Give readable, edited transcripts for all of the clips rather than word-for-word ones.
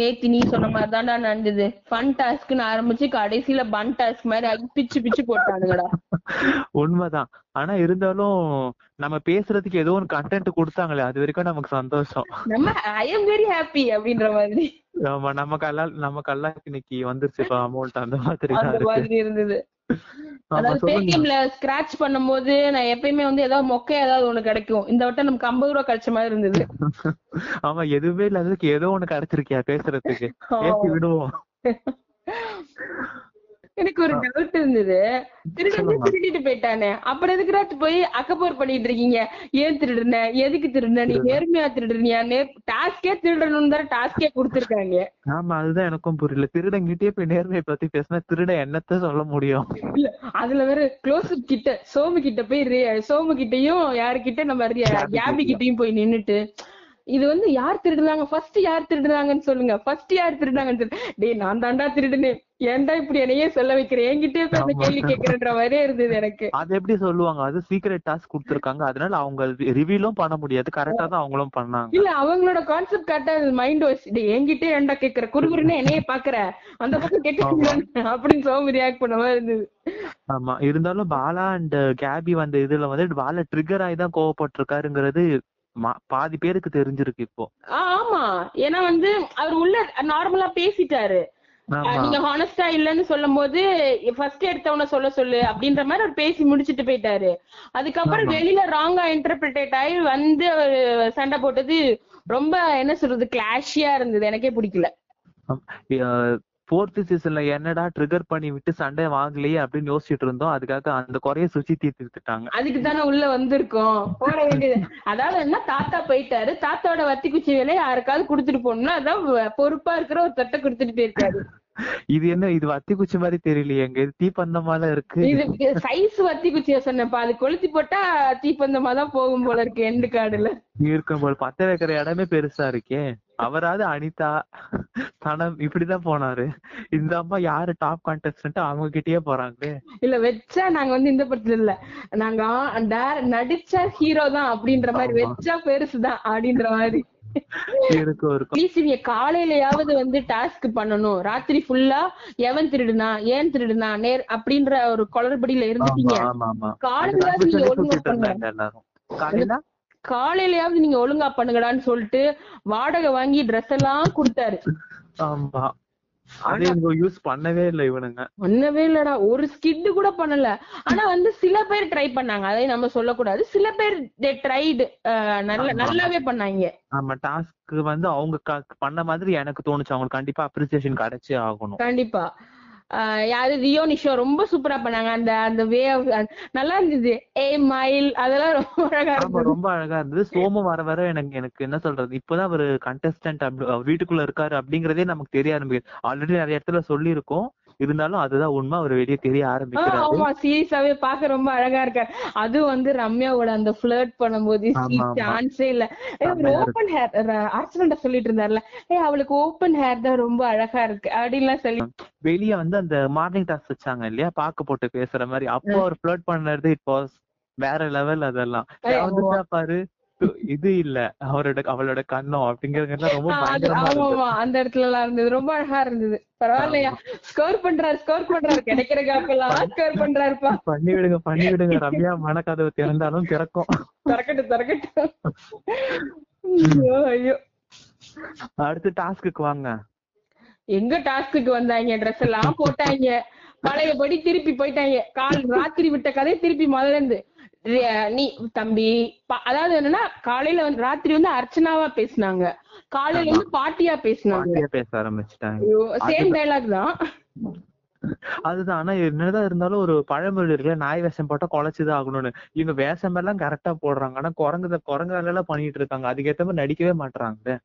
நேத்து நீ சொன்ன மாதிரி தான்டா நடந்தது. ஃபன் டாஸ்க்னு ஆரம்பிச்சு கடைசியில பன் டாஸ்க் மாதிரி பிச்சு பிச்சு போட்டானுங்கடா. உண்மைதான். ஆனா இருந்தாலும் நம்ம பேசுறதுக்கு ஏதோ ஒரு கண்டென்ட் கொடுத்தாங்களே, அது வரைக்கும் நமக்கு சந்தோஷம். நம்ம ஐ அம் வெரி ஹாப்பி அப்படின்ற மாதிரி. ஆமா, நம்ம கல்லா இன்னைக்கு வந்துருச்சு அமௌண்ட், அந்த மாதிரி இருந்தது. அதாவது பேடிஎம்ல ஸ்கிராட்ச் பண்ணும்போது நான் எப்பயுமே வந்து ஏதாவது மொக்கை ஏதாவது ஒண்ணு கிடைக்கும். இந்த வட்டம் நமக்கு 50 ரூபா கிடைச்ச மாதிரி இருந்தது. ஆமா, எதுவுமே இல்லாததுக்கு ஏதோ ஒண்ணு கிடைச்சிருக்கியா பேசுறதுக்கு, பேசி விடுவோம். எனக்கு ஒரு டவுட் இருந்தது, திருடிட்டு போயிட்டானே அப்புறம் எதுக்குடா போய் அக்கப்போர் பண்ணிட்டு இருக்கீங்க? ஏன் திருடுன, எதுக்கு திருடுன, நீ நேர்மையா திருடுறியா? டாஸ்கே திருடணும் தான் டாஸ்கே கொடுத்துருக்காங்க. ஆமா, அதுதான் எனக்கும் புரியல. திருடங்கிட்டே போய் நேர்மையை பத்தி பேசினா திருட என்னத்த சொல்ல முடியும்? இல்ல, அதுல வேற க்ளோஸ் கிட்ட சோமுகிட்ட போய், சோமுகிட்டையும் யாருகிட்ட நம்ம யாபி கிட்டையும் போய் நின்னுட்டு, இது வந்து யார் திருடுறாங்க, ஃபர்ஸ்ட் யார் திருடுறாங்கன்னு சொல்லுங்க, ஃபர்ஸ்ட் யார் திருடுறாங்கன்னு சொல்லுங்க. டே, நான் தாண்டா திருடுனேன், ஏன்டா இப்படி என்னையே சொல்ல வைக்கிறேன், என்கிட்டயே அந்த கேள்வி கேட்கறன்ற மாதிரியே இருந்தது எனக்கு. அது எப்படி சொல்லுவாங்க, அது சீக்ரெட் டாஸ்க் கொடுத்துருக்காங்க, அதனால அவங்க ரிவீலும் பண்ண முடியாது. கரெக்டா தான் அவங்களும் பண்ணாங்க. இல்ல, அவங்களோட கான்செப்ட் கரெக்டா மைண்ட் வாஷ். டே, என்கிட்டயே ஏன்டா கேக்குற, குறுகுறுன்னு என்னையே பாக்குற, அந்த பக்கம் கேட்டு அப்படின்னு சோமு ரியாக்ட் பண்ண மாதிரி இருந்தது. ஆமா, இருந்தாலும் பாலா அண்ட் கேபி வந்து இதுல வந்து பாலா ட்ரிகர் ஆகிதான் கோவப்பட்டிருக்காருங்கிறது பாதி பேருக்கு தெரிஞ்சிருக்கு இப்போ. ஆமா, ஏன்னா வந்து அவர் உள்ள நார்மலா பேசிட்டாரு. நீங்க ஹானஸ்டா இல்லன்னு சொல்லும் போது ஃபர்ஸ்ட் எடுத்தவன சொல்ல சொல்லு அப்படின்ற மாதிரி அவர் பேசி முடிச்சுட்டு போயிட்டாரு. அதுக்கப்புறம் வெளியில ராங்கா இன்டர்பிரேட் ஆகி வந்து அவர் சண்டை போட்டது ரொம்ப, என்ன சொல்றது, கிளாஷியா இருந்தது. எனக்கே பிடிக்கல. 4th சீசன்ல என்னடா ட்ரிகர் பண்ணி விட்டு சண்டை வாங்கலையே அப்படின்னு யோசிச்சுட்டு இருந்தோம். அதுக்காக அந்த குறைய சுத்தி தீர்த்துட்டாங்க. அதுக்கு தானே உள்ள வந்திருக்கோம், போட வேண்டியது. அதாவது என்ன, தாத்தா போயிட்டாரு, தாத்தாவோட வத்தி குச்சி வேலையை யாருக்காவது குடுத்துட்டு போகணும்னா அதான் பொறுப்பா இருக்கிற ஒரு தட்டை குடுத்துட்டு போயிருக்காரு. இது என்ன, இது வத்தி குச்சி மாதிரி தெரியலையே, எங்க இது தீப்பந்தமால இருக்கு. இது சைஸ் வத்தி குச்சியா சொன்னப்பா, அது கொளுத்தி போட்டா தீப்பந்தமா தான் போகும் போல இருக்கு. எண்டு காடுல இருக்கும் போல பத்த வைக்கிற இடமே பெருசா இருக்கே. அவராது அனிதா தனம் இப்படிதான் போனாரு. இந்த அம்மா யாரு டாப் கான்டெஸ்டன்ட் அவங்க கிட்டயே போறாங்களே. இல்ல வெச்சா நாங்க வந்து இந்த படத்துல இல்ல, நாங்க நடிச்ச ஹீரோ தான் அப்படின்ற மாதிரி, வெச்சா பெருசுதான் அப்படின்ற மாதிரி. காலையிலயாவது வந்து டாஸ்க் பண்ணணும், ராத்திரி ஃபுல்லா எவன் திருடுனா, ஏன் திருடுனா, நேர் அப்படின்ற ஒரு குளறுபடியில இருந்துட்டீங்க. காலையிலயாவது நீங்க ஒழுங்கா பண்ணுங்கடான்னு சொல்லிட்டு வாடகை வாங்கி ட்ரெஸ் எல்லாம் கொடுத்தாரு. ஆமா, பண்ணவே இல்லடா, ஒரு ஸ்கிட் கூட பண்ணல. ஆனா வந்து சில பேர் ட்ரை பண்ணாங்க, அதை நம்ம சொல்ல கூடாது. சில பேர் தே ட்ரைடு, நல்லாவே பண்ணாங்க. ஆமா, டாஸ்க் வந்து அவங்க பண்ண மாதிரி எனக்கு தோணுச்சு, அவங்களுக்கு கண்டிப்பா அப்ரிசியேஷன் கிடைச்சே ஆகணும். கண்டிப்பா யாரு, ரியோ நிஷோ ரொம்ப சூப்பரா பண்ணாங்க. அந்த அந்த வே நல்லா இருந்தது. ஏ மயில் அதெல்லாம் ரொம்ப அழகா இருந்தது, ரொம்ப அழகா இருந்தது. சோமு வர வர எனக்கு என்ன சொல்றது, இப்பதான் அவரு கண்டஸ்டன்ட் வீட்டுக்குள்ள இருக்காரு அப்படிங்கறதே நமக்கு தெரிய ஆரம்பிக்குது. ஆல்ரெடி நிறைய இடத்துல சொல்லி இருக்கோம், இருந்தாலும் அதுதான் உண்மை, அவரு வெளியே தெரிய ஆரம்பிக்கிறாரு. ஆமா, சீரியஸாவே பாக்க ரொம்ப அழகா இருக்காரு. அதுவும் வந்து ரம்யாவோட அந்த ஃபிளர்ட் பண்ணும்போது சான்ஸே இல்ல. ஓப்பன் ஹேர் ஆர்ச்சனண்டா சொல்லிட்டு இருந்தாருல, அவளுக்கு ஓப்பன் ஹேர் தான் ரொம்ப அழகா இருக்கு அப்படின்லாம் சொல்லி. வெளியே வந்து அந்த மார்னிங் டாஸ்க் வச்சாங்க இல்லையா, பாக்க போட்டு பேசுற மாதிரி, அப்போ அவர் ஃபிளர்ட் பண்ணது இப்போ வேற லெவல். அதெல்லாம் பாரு, இது இல்ல அவரோட அவளோட கண்ணம் அப்படிங்கறது ரொம்ப அந்த இடத்துல எல்லாம் இருந்தது, ரொம்ப அழகா இருந்தது. பரவாயில்லையா, ஸ்கோர் பண்றாரு, ஸ்கோர் பண்றாரு, கிடைக்கிற கேப்பெல்லாம் ஸ்கோர் பண்றாருப்பா. பண்ணி விடுங்க, பண்ணி விடுங்க ரம்யா, மனக்கதவு திறந்தாலும் திறக்கும், திறக்கட்டும் திறக்கட்டும். ஐயோ, அடுத்து டாஸ்க்கு வாங்க. எங்க டாஸ்க்கு வந்தாங்க, ட்ரெஸ் எல்லாம் போட்டாங்க, பழையபடி திருப்பி போயிட்டாங்க. கால் ராத்திரி விட்ட கதையை திருப்பி முதல்ல இருந்து. நீ தம்பி, அதாவது என்னன்னா காலையில வந்து ராத்திரி வந்து அர்ச்சனாவா பேசினாங்க, காலையில வந்து பாட்டியா பேசினாங்க, பேச ஆரம்பிச்சுட்டாங்க. சேம் டயலாக் தான், அதுதான். ஆனா என்னதான் இருந்தாலும் ஒரு பழமொழி இருக்குல்ல, நாய் வேஷம் போட்டா குலைச்சுதான் ஆகணும்னு. இவங்க வேஷம் எல்லாம் கரெக்டா போடுறாங்க, ஆனா குரங்கு வேலை எல்லாம் பண்ணிட்டு இருக்காங்க, அதுக்கேற்ற மாதிரி நடிக்கவே மாட்டாங்க.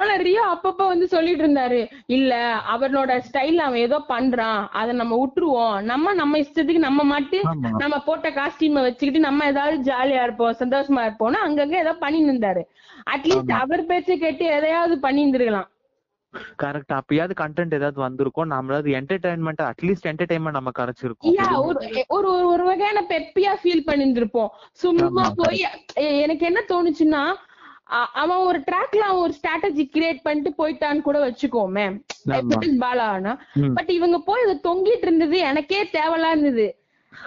ஆனா ரியோ அப்பப்ப வந்து சொல்லிட்டு இருந்தாரு, இல்ல அவனோட ஸ்டைல் அவன் ஏதோ பண்றான், அதை நம்ம விட்டுருவோம், நம்ம இஷ்டத்துக்கு நம்ம மட்டும் நம்ம போட்ட காஸ்டியூமை வச்சுக்கிட்டு நம்ம ஏதாவது ஜாலியா இருப்போம், சந்தோஷமா இருப்போம்னா அங்கங்க ஏதாவது பண்ணிட்டு இருந்தாரு. அட்லீஸ்ட் அவர் பேச்சை கேட்டு எதையாவது பண்ணிருந்துருக்கலாம். கரெக்ட், அப்பயாவது கண்டென்ட் ஏதாவது வந்திருக்கும், நம்மளாவது என்டர்டெயின்மெண்ட், அட்லீஸ்ட் என்டர்டெயின்மெண்ட் நம்ம கிடைச்சிருக்கும், ஒரு ஒரு வகையான பெப்பியா ஃபீல் பண்ணிருப்போம். சும்மா போய் எனக்கு என்ன தோணுச்சுன்னா, அவன் ஒரு ட்ராக்ல அவன் ஒரு ஸ்ட்ராட்டஜி கிரியேட் பண்ணிட்டு போயிட்டான்னு கூட வச்சுக்கோமே பாலானா. பட் இவங்க போய் தொங்கிட்டு இருந்தது எனக்கே தேவலா இருந்தது.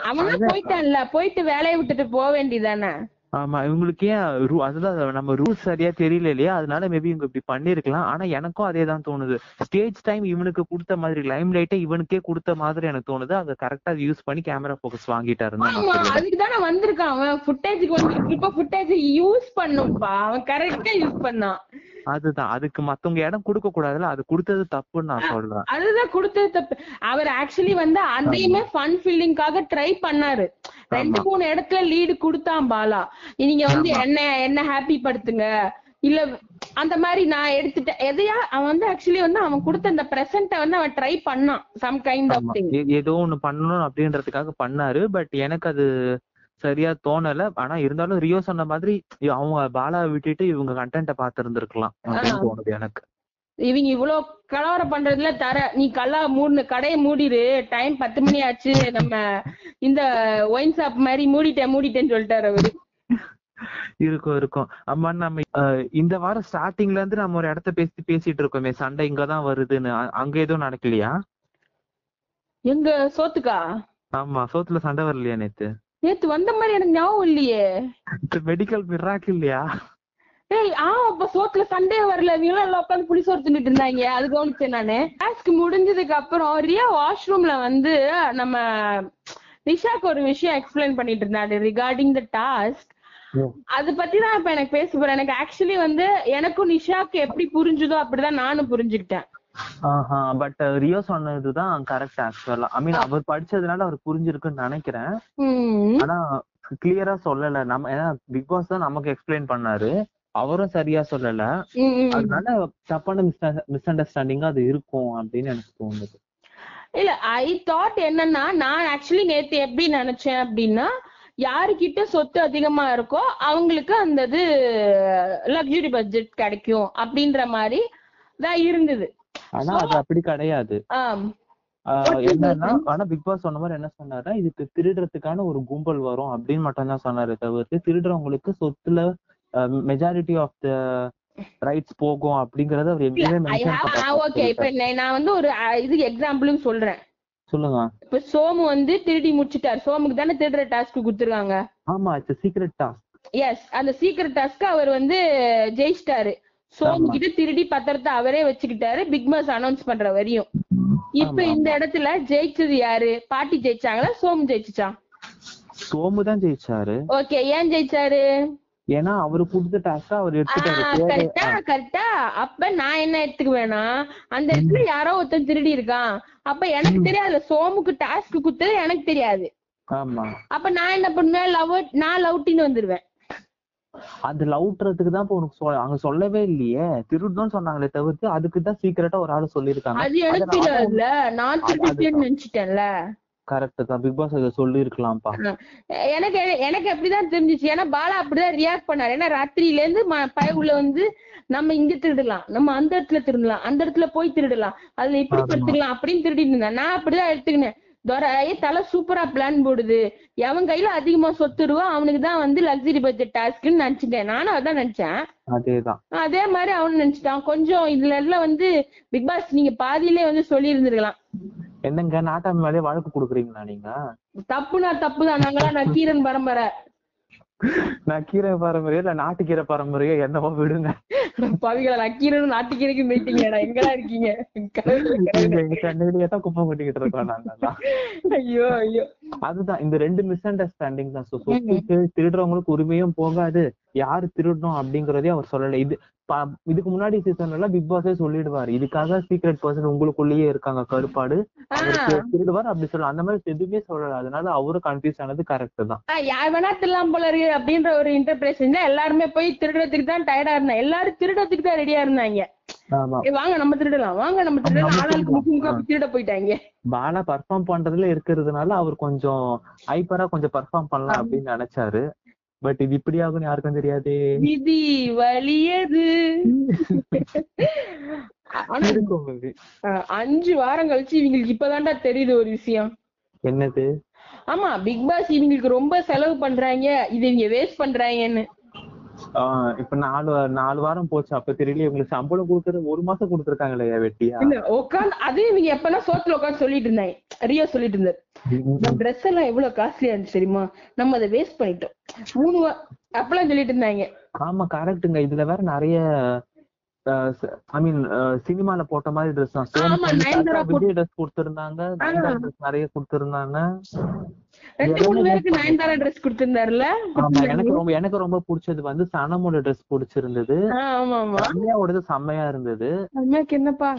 அவனா போயிட்டான்ல, போயிட்டு வேலையை விட்டுட்டு போக வேண்டியதானே. ஆமா, இவங்களுக்கு ஏன் அதுதான் நம்ம ரூல்ஸ் சரியா தெரியல இல்லையா, அதனால மேபி இவங்க இப்படி பண்ணிருக்கலாம். ஆனா எனக்கும் அதே தான் தோணுது, ஸ்டேஜ் டைம் இவனுக்கு கொடுத்த மாதிரி, லைம் லைட்டை இவனுக்கே கொடுத்த மாதிரி எனக்கு தோணுது. அதை கரெக்டா யூஸ் பண்ணி கேமரா போக்கஸ் வாங்கிட்டாரு. அதுக்கு தானே வந்திருக்கான் அவன், ஃபுட்டேஜுக்கு வந்து இப்ப ஃபுட்டேஜ் யூஸ் பண்ணும்பா அவன் கரெக்டா யூஸ் பண்ணான். அதுதான், அதுக்கு மத்தவங்க இடம் கொடுக்க கூடாதுல, அது கொடுத்தது தப்புன்னு நான் சொல்றேன். அதுதான் கொடுத்தது தப்பு. அவர் ஆக்சுவலி வந்து அதையுமே ஃபன் ஃபீலிங்காக ட்ரை பண்ணாரு. 2-3 இடத்துல லீடு கொடுத்தான் பாலா, நீங்க வந்து என்ன ஹாப்பி படுத்துங்க இல்ல அந்த மாதிரி நான் எடுத்துட்டேன் எதையா. அவன் வந்து ஆக்சுவலி வந்து அவன் கொடுத்த அந்த பிரசன்ட்ட வந்து அவன் ட்ரை பண்ணான், சம் கைண்ட் ஆஃப் திங் ஏதோ ஒன்னு பண்ணணும் அப்படின்றதுக்காக பண்ணாரு. பட் எனக்கு அது சரியா தோணல. ஆனா இருந்தாலும் ரியோ சொன்ன மாதிரி அவங்க பாலா விட்டுட்டு இவங்க கண்டென்ட்ட பாத்து இருந்திருக்கலாம் அப்படின்னு தோணுது எனக்கு. இவங்க இவ்வளவு கலவரம் பண்றதுல தர நீ கல்லா மூணு கடையை மூடிடு, டைம் 10 மணி ஆச்சு, நம்ம இந்த ஒயின் ஷாப் மாதிரி மூடிட்டேன்னு சொல்லிட்டாரு அவரு. இருக்கும். ஆமா, நம்ம இந்த வாரம் ஸ்டார்டிங்ல இருந்து நம்ம ஒரு இடத்த பேசிட்டு இருக்கோமே, சண்டை இங்கதான் வருதுன்னு, அங்க எதுவும் நடக்கலையா? எங்க சோத்துக்கா? ஆமா, சோத்துல சண்டை வரலையா? நேத்து வந்த மாதிரி எனக்கு ஞாபகம் இல்லையே. மெடிக்கல் மிராக்கிள் இல்லையா? ஏய், அப்ப சோத்துல சண்டே வரல, நீங்களும் எல்லாம் உட்காந்து புளிசோறு தின்னுட்டு இருந்தாங்க, அது கவனிச்சேன் நானு. கிளாஸ்க்கு முடிஞ்சதுக்கு அப்புறம் ரியா வாஷ்ரூம்ல வந்து நம்ம நிஷாக்கு ஒரு விஷயம் எக்ஸ்பிளைன் பண்ணிட்டு இருந்தாரு ரிகார்டிங் த டாஸ்க். அது பத்தி தான் இப்ப எனக்கு பேச போறேன். எனக்கு ஆக்சுவலி வந்து எனக்கும் நிஷாக்கு எப்படி புரிஞ்சுதோ அப்படிதான் நானும் புரிஞ்சுக்கிட்டேன். பட் ரியோ சொன்னதுதான் கரெக்ட் ஆக்சுவலா. ஐ மீன் அவர் படிச்சதுனால அவர் புரிஞ்சிருக்குன்னு நினைக்கிறேன். ஆனா கிளியரா சொல்லல நம்ம, ஏன்னா பிக் பாஸ் தான் நமக்கு எக்ஸ்பிளைன் பண்ணாரு, அவரும் சரியா சொல்லல, அதனால தப்பான மிஸ் அண்டர்ஸ்டாண்டிங்கா அது இருக்கும் அப்படின்னு எனக்கு தோணுது. இல்ல ஐ தாட் என்னன்னா, நான் ஆக்சுவலி நேத்து எப்படி நினைச்சேன் அப்படின்னா, யாருக்கிட்ட சொத்து அதிகமா இருக்கோ அவங்களுக்கு அந்த இது லக்ஸுரி பட்ஜெட் கிடைக்கும் அப்படின்ற மாதிரி தான் இருந்தது. ஆனா அது அப்படி கிடையாது. என்னன்னா, ஆனா பிக் பாஸ் சொன்ன மாதிரி என்ன சொன்னாரு, இதுக்கு திருடுறதுக்கான ஒரு கும்பல் வரும் அப்படின்னு மட்டும் தான் சொன்னாரு. தவிர்த்து திருடுறவங்களுக்கு சொத்துல மெஜாரிட்டி ஆஃப் த ரைட்ஸ் போகும் அப்படிங்கறது அவர் எப்பவுமே மென்ஷன் பண்ணாரு. ஓகே, இப்போ நான் வந்து ஒரு இது எக்ஸாம்பிளும் சொல்றேன், சொல்லுங்க. இப்ப சோமு வந்து திருடி முடிச்சிட்டாரு, சோமுக்கு தானே திருடுற டாஸ்க் கொடுத்துருக்காங்க. ஆமா, it's a secret task. Yes, அந்த சீக்ரெட் டாஸ்க் அவர் வந்து ஜெயிச்சிட்டாரு. சோமு கிட்ட திருடி பத்திரத்தை அவரே வச்சுக்கிட்டாரு பிக் பாஸ் அனௌன்ஸ் பண்ற வரையும். இப்ப இந்த இடத்துல ஜெயிச்சது யாரு? பாட்டி ஜெயிச்சாங்களா சோமு ஜெயிச்சுச்சான்? சோமு தான் ஜெயிச்சாரு. ஓகே, ஏன் ஜெயிச்சாரு? ஏன்னா அவரு புது டாஸ்க் அவர் எடுத்துட்டாரு. கரெக்டா. அப்ப நான் என்ன எடுத்துக்குவேனா, அந்த இடத்துல யாரோ ஒருத்தன் திருடி இருக்கான், அப்ப எனக்கு தெரியாது சோமுக்கு டாஸ்க் குடுத்தது எனக்கு தெரியாது. ஆமா, அப்ப நான் என்ன பண்ணுவேன், நான் லவ்ட்டின்னு வந்துருவேன். அது லவ்ட்றதுக்கு தான் உனக்கு அங்க சொல்லவே இல்லையே, திருடுன்னு சொன்னாங்களே தவிர்த்து, அதுக்குதான் சீக்கிரட்டா ஒரு ஆளு சொல்லிருக்காங்க. அது எனக்கு தெரியாதுல, நான் திருடுன்னு நினைச்சிட்டேன்ல. கரெக்ட் தான், பிக் பாஸ் அத சொல்லி இருக்கலாம்ப்பா. எனக்கு அப்படிதான் தெரிஞ்சிச்சு. ஏன்னா பாலா அப்படிதான் ரியாக்ட் பண்ணாரு. ஏன்னா ராத்திரியில இருந்து பயவுல வந்து நம்ம இங்க திருடலாம், நம்ம அந்த இடத்துல திருடலாம், அந்த இடத்துல போய் திருடலாம், அதுல இப்படி படுத்துக்கலாம் அப்படின்னு திருடிட்டு இருந்தேன். நான் அப்படிதான் எடுத்துக்கினேன், துரையே தலை சூப்பரா பிளான் போடுது, எவன் கையில அதிகமா சொத்துருவா அவனுக்கு தான் வந்து லக்ஸரி பட்ஜெட் டாஸ்க்ன்னு நினைச்சிட்டேன். நானும் அதான் நினைச்சேன். அதே மாதிரி அவனு நினைச்சிட்டான். கொஞ்சம் இதுல எல்லாம் வந்து பிக் பாஸ் நீங்க பாதியிலே வந்து சொல்லி இருந்திருக்கலாம். என்னங்க நாட்டாம மேலே வழக்கு குடுக்குறீங்களா நீங்க? தப்புனா தப்புதான். நாங்களா நக்கீரன் பரம்பரை, நக்கீரன் பரம்பரையா இல்ல நாட்டுக்கீரை பரம்பரையா என்னவோ விடுங்க. பாவிகளா, நக்கீரனும் நாட்டுக்கீரைக்கு மீட்டிங்களா? எங்கெல்லாம் இருக்கீங்க? சென்னையிலேதான் குப்பை கொட்டிக்கிட்டு இருக்கோம் நாங்க. ஐயோ ஐயோ, அதுதான் இந்த 2 மிஸ் அண்டர்ஸ்டாண்டிங் தான். திருடுறவங்களுக்கு உரிமையும் போகாது, யாரு திருடணும் அப்படிங்கறதையும் அவர் சொல்லல. இதுக்கு முன்னாடி சீசன் எல்லாம் பிக் பாஸே சொல்லிடுவாரு, இதுக்காக சீக்ரெட் பர்சன் உங்களுக்குள்ளேயே இருக்காங்க கருப்பாடு, திருடுவார் அப்படி சொல்லலாம். அந்த மாதிரி எதுவுமே சொல்லல, அதனால அவரும் கன்ஃபியூஸ் ஆனது கரெக்ட் தான். யார் வேணா திருலாம் போல இருக்கு அப்படின்ற ஒரு இன்டர்பிரேஷன் தான். எல்லாருமே போய் திருடுறதுக்கு தான் டயர்டா இருந்தாங்க, எல்லாரும் திருடுறதுக்கு தான் ரெடியா இருந்தாங்க. வாங்க நம்ம திருடலாம், வாங்க நம்ம திருடலாம், ஆளாளுக்கு முக்கியம் திருட போயிட்டாங்க. பாலா பர்ஃபார்ம் பண்றதுல இருக்கிறதுனால அவர் கொஞ்சம் ஹைப்பரா கொஞ்சம் பர்ஃபார்ம் பண்ணலாம் அப்படின்னு நினைச்சாரு. பட் இது இப்படி ஆகும் யாருக்கும் தெரியாது, விதி வலியது. அஞ்சு வாரம் கழிச்சு இவங்களுக்கு இப்பதான்டா தெரியுது ஒரு விஷயம். என்னது? ஆமா, பிக் பாஸ் இவங்களுக்கு ரொம்ப செலவு பண்றாங்க, இது இவங்க வேஸ்ட் பண்றாங்கன்னு. இப்ப நாலு வாரம் போச்சு, அப்ப தெரியல இவங்களுக்கு சம்பளம் கொடுக்கறது ஒரு மாசம் கொடுத்துருக்காங்களே வெட்டியா உட்காந்து. அதே இவங்க எப்பனா சோத்துல உட்காந்து சொல்லிட்டு இருந்தாங்க, ரியோ சொல்லிட்டு இருந்தாரு, நம்ம ட்ரெஸ் எல்லாம் எவ்வளவு காஸ்ட்லியா இருந்துச்சு தெரியுமா, நம்ம அதை வேஸ்ட் பண்ணிட்டோம் 3 அப்பெல்லாம் சொல்லிட்டு இருந்தாங்க. ஆமா கரெக்டுங்க. இதுல வேற நிறைய சினிமால போட்ட மாதிரி ட்ரெஸ் எனக்கு ரொம்ப பிடிச்சது வந்து சனமோட ட்ரெஸ் பிடிச்சிருந்தது, செம்மையா இருந்தது. என்னப்பா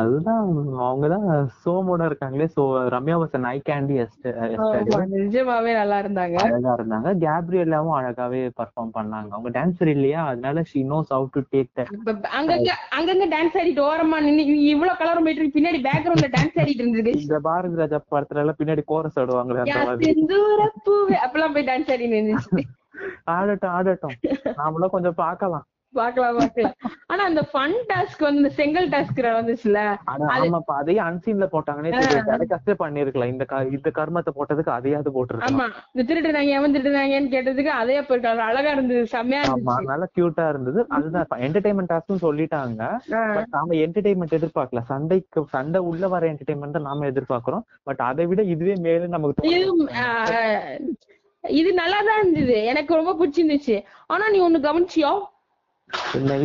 அதுதான் அவங்கதான் சோமோட இருக்காங்களே, so Ramya Vasan eye candy நிஜமாவே நல்லா இருந்தாங்க, அழகா இருந்தாங்க. கேப்ரியலாவும் அழகாவே பெர்ஃபார்ம் பண்ணாங்க. அவங்க டான்சர் இல்லையா, அதனால she knows how to take that. அங்கங்க டான்ஸ் ஆடிட்டு ஓரமா நின்னு இவ்வளவு கலர் போயிட்டு பின்னாடி பேக்ரவுண்ட்ல டான்ஸ் ஆடிட்டு இருந்தது. இந்த பாரதி ராஜா படத்துல எல்லாம் பின்னாடி கோரஸ் ஆடுவாங்களே அந்த மாதிரி அப்பெல்லாம் போய் டான்ஸ் ஆடி நின்னுச்சு. ஆடட்டும் நாமளும் கொஞ்சம் பாக்கலாம் பாக்கலாம். ஆனா அந்த ஃபன் டாஸ்க் வந்து இந்த செங்கல் டாஸ்க் வந்துச்சுல, ஆமாப்பா அதே அன்சீன்ல போட்டாங்கன்னே தெரியாது, அது கஷ்ட பண்ணிருக்கலாம். இந்த கர்மத்தை போட்டதுக்கு அதையாவது போட்டுருக்கு. ஆமா இந்த திருட்டுனாங்க எவன் திருட்டுனாங்கன்னு கேட்டதுக்கு அதே போயிருக்காங்க. அழகா இருந்தது, செம்மையா இருந்துச்சு, நல்லா கியூட்டா இருந்தது. அதுதான் என்டர்டைன்மெண்ட் டாஸ்க்னு சொல்லிட்டாங்க. நாம என்டர்டைன்மெண்ட் எதிர்பார்க்கல, சண்டை உள்ள வர என்டர்டைன்மெண்ட் தான் நாம எதிர்பார்க்கிறோம். பட் அதை விட இதுவே மேலும் நமக்கு இது நல்லாதான் இருந்தது, எனக்கு ரொம்ப பிடிச்சிருந்துச்சு. ஆனா நீ ஒண்ணு கவனிச்சியோ,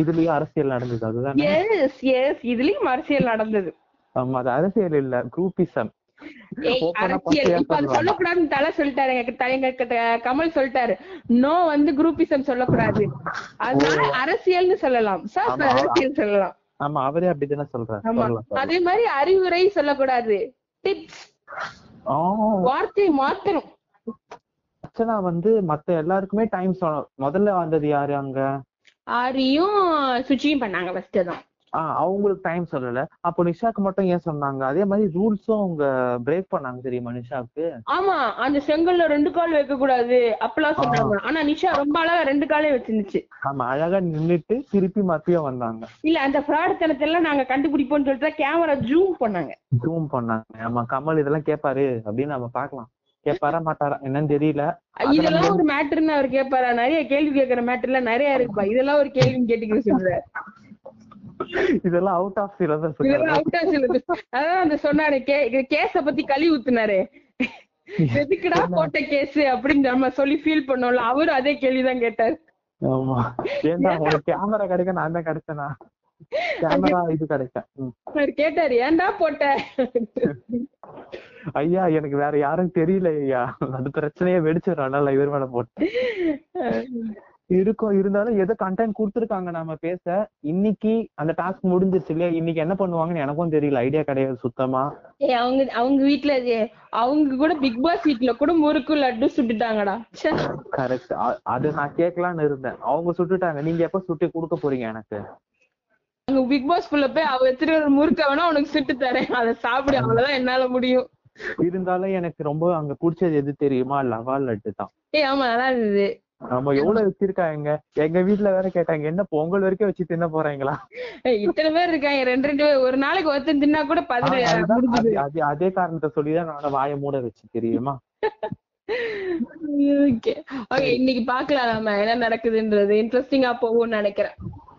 இதுலயும் அரசியல் நடந்தது. அதுதான் இதுலயும் அரசியல் நடந்தது. ஆமா அது அரசியல் இல்ல, குரூப்பிசம். தலை சொல்லிட்டாரு, கமல் சொல்லிட்டாரு நோ வந்து குரூப்பிசம் சொல்லக்கூடாது, அதனால அரசியல்னு சொல்லலாம் சார், அரசியல் சொல்லலாம். ஆமா அவரே அப்படிதான் சொல்றாரு. அதே மாதிரி அறிவுரை சொல்லக்கூடாது, டிப்ஸ் வார்த்தை மாத்தணும். ஆக்சுவலா வந்து மத்த எல்லாருக்குமே டைம் முதல்ல வந்தது யாரு, அங்க ஆரியும் சுச்சியும் பண்ணாங்க ஃபர்ஸ்ட் தான். அவங்களுக்கு டைம் சொல்லல, அப்போ நிஷாக்கு மட்டும் ஏன் சொன்னாங்க? அதே மாதிரி ரூல்ஸும் அவங்க பிரேக் பண்ணாங்க தெரியுமா நிஷாக்கு. ஆமா அந்த செங்கல்ல 2 கால் வைக்க கூடாது அப்பெல்லாம் சொன்னாங்க. ஆனா நிஷா ரொம்ப அழகா 2 காலே வச்சிருந்துச்சு. ஆமா அழகா நின்னுட்டு திருப்பி மத்தியம் வந்தாங்க. இல்ல அந்த பிராடத்தனத்தெல்லாம் நாங்க கண்டுபிடிப்போம்னு சொல்லிட்டு கேமரா ஜூம் பண்ணாங்க. ஆமா கமல் இதெல்லாம் கேட்பாரு அப்படின்னு நம்ம பாக்கலாம், கேட்பாரா மாட்டாரா என்னன்னு தெரியல. இதெல்லாம் ஒரு மேட்டர்னு அவர் கேட்பாரா? நிறைய கேள்வி கேட்கற மேட்டர்ல நிறைய இருக்குப்பா, இதெல்லாம் ஒரு கேள்வி கேட்டுக்கிற சொல்றாரு. இதெல்லாம் அவுட் ஆஃப் சிலபஸ், இதெல்லாம் அவுட் ஆஃப் சிலபஸ். அதான் அந்த சொன்னாரு கேஸ பத்தி கழி ஊத்துனாரு, எதுக்குடா போட்ட கேஸ் அப்படின்னு நம்ம சொல்லி ஃபீல் பண்ணோம்ல, அவரு அதே கேள்விதான் கேட்டாரு. ஆமா ஏன்னா கேமரா கிடைக்க நான் தான் கிடைச்சேனா, கேமரா இது கிடைக்க கேட்டாரு ஏன்டா போட்ட ஐயா எனக்கு வேற யாரும் தெரியல ஐயா, அது பிரச்சனையே வெடிச்சிடும் அதனால இவர் மேல போட்டேன் இருக்கும். இருந்தாலும் ஏதோ கண்டென்ட் கொடுத்துருக்காங்க நம்ம பேச. இன்னைக்கு அந்த டாஸ்க் முடிஞ்சிருச்சு இல்லையா, இன்னைக்கு என்ன பண்ணுவாங்கன்னு எனக்கும் தெரியல, ஐடியா கிடையாது சுத்தமா. அவங்க வீட்டுல அவங்க கூட பிக் பாஸ் வீட்டுல கூட முறுக்கு லட்டு சுட்டுட்டாங்கடா. கரெக்ட், அது நான் கேட்கலான்னு இருந்தேன். அவங்க சுட்டுட்டாங்க, நீங்க எப்ப சுட்டி கொடுக்க போறீங்க எனக்கு? பிக் பாஸ் குள்ள போய் அவ எடுத்துட்டு முறுக்க வேணா உனக்கு சுட்டு தரேன், அதை சாப்பிடு, அவ்வளவுதான் என்னால முடியும். இருந்தாலும் எனக்கு ரொம்ப அங்க பிடிச்சது எது தெரியுமா, லவா லட்டு தான். ஆமா நல்லா இருந்தது. ஆமா எவ்வளவு வச்சிருக்காங்க, எங்க வீட்டுல வேற கேட்டாங்க என்ன பொங்கல் வரைக்கும் வச்சு தின்ன போறாங்களா, இத்தனை பேர் இருக்காங்க, 2 ஒரு நாளைக்கு ஒருத்தன் தின்னா கூட 10. அதே காரணத்தை சொல்லிதான் நான் வாயை மூட வச்சு தெரியுமா. இன்னைக்கு பாக்கலாம் நாம என்ன நடக்குதுன்றது, இன்ட்ரெஸ்டிங்கா போகும்னு நினைக்கிறேன்.